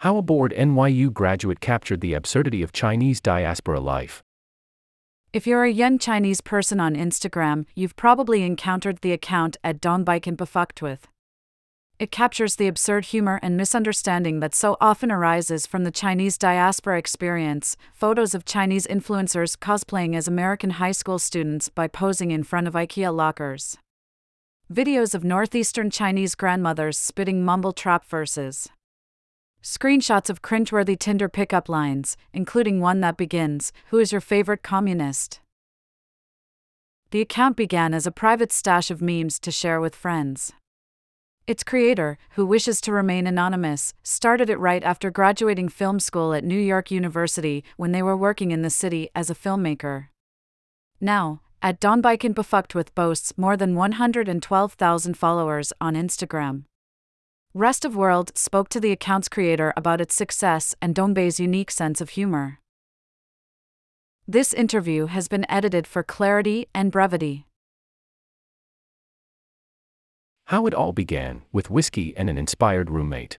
How a bored NYU graduate captured the absurdity of Chinese diaspora life. If you're a young Chinese person on Instagram, you've probably encountered the account at Dongbei Can Be Fucked With. It captures the absurd humor and misunderstanding that so often arises from the Chinese diaspora experience. Photos of Chinese influencers cosplaying as American high school students by posing in front of IKEA lockers. Videos of northeastern Chinese grandmothers spitting mumble trap verses. Screenshots of cringeworthy Tinder pickup lines, including one that begins, "Who is your favorite communist?" The account began as a private stash of memes to share with friends. Its creator, who wishes to remain anonymous, started it right after graduating film school at New York University when they were working in the city as a filmmaker. Now, at Dongbei Can Be Fucked With boasts more than 112,000 followers on Instagram. Rest of World spoke to the account's creator about its success and Dongbei's unique sense of humor. This interview has been edited for clarity and brevity. How it all began with whiskey and an inspired roommate.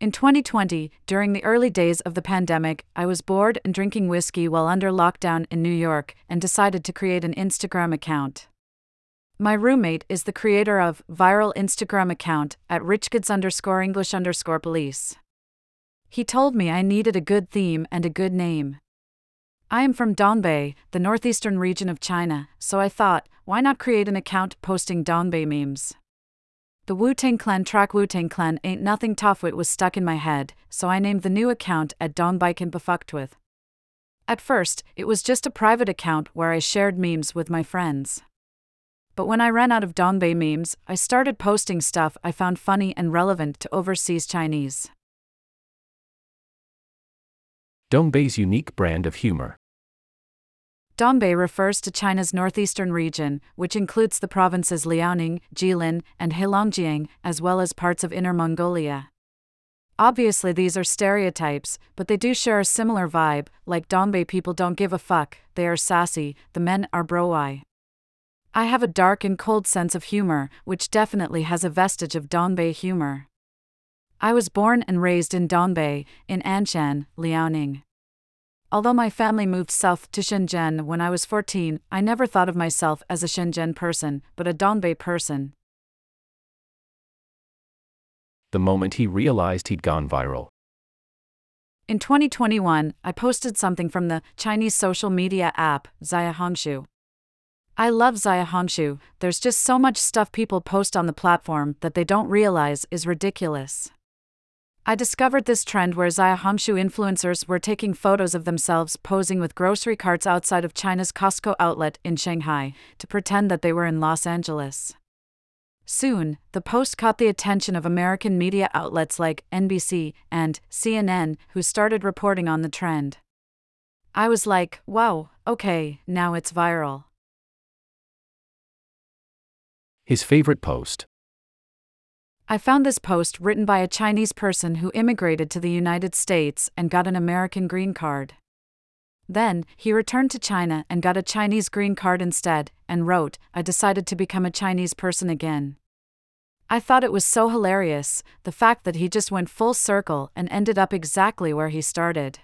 In 2020, during the early days of the pandemic, I was bored and drinking whiskey while under lockdown in New York and decided to create an Instagram account. My roommate is the creator of viral Instagram account at richkids_english_police. He told me I needed a good theme and a good name. I am from Dongbei, the northeastern region of China, so I thought, why not create an account posting Dongbei memes? The Wu-Tang Clan track Wu-Tang Clan Ain't Nothing Tough Wit was stuck in my head, so I named the new account at Dongbei Can Be Fucked With. At first, it was just a private account where I shared memes with my friends. But when I ran out of Dongbei memes, I started posting stuff I found funny and relevant to overseas Chinese. Dongbei's unique brand of humor. Dongbei refers to China's northeastern region, which includes the provinces Liaoning, Jilin, and Heilongjiang, as well as parts of Inner Mongolia. Obviously these are stereotypes, but they do share a similar vibe, like Dongbei people don't give a fuck, they are sassy, the men are broy. I have a dark and cold sense of humor, which definitely has a vestige of Dongbei humor. I was born and raised in Dongbei, in Anshan, Liaoning. Although my family moved south to Shenzhen when I was 14, I never thought of myself as a Shenzhen person, but a Dongbei person. The moment he realized he'd gone viral. In 2021, I posted something from the Chinese social media app, Xiaohongshu. I love Xiaohongshu, there's just so much stuff people post on the platform that they don't realize is ridiculous. I discovered this trend where Xiaohongshu influencers were taking photos of themselves posing with grocery carts outside of China's Costco outlet in Shanghai to pretend that they were in Los Angeles. Soon, the post caught the attention of American media outlets like NBC and CNN, who started reporting on the trend. I was like, wow, okay, now it's viral. His favorite post. I found this post written by a Chinese person who immigrated to the United States and got an American green card. Then, he returned to China and got a Chinese green card instead, and wrote, "I decided to become a Chinese person again." I thought it was so hilarious, the fact that he just went full circle and ended up exactly where he started.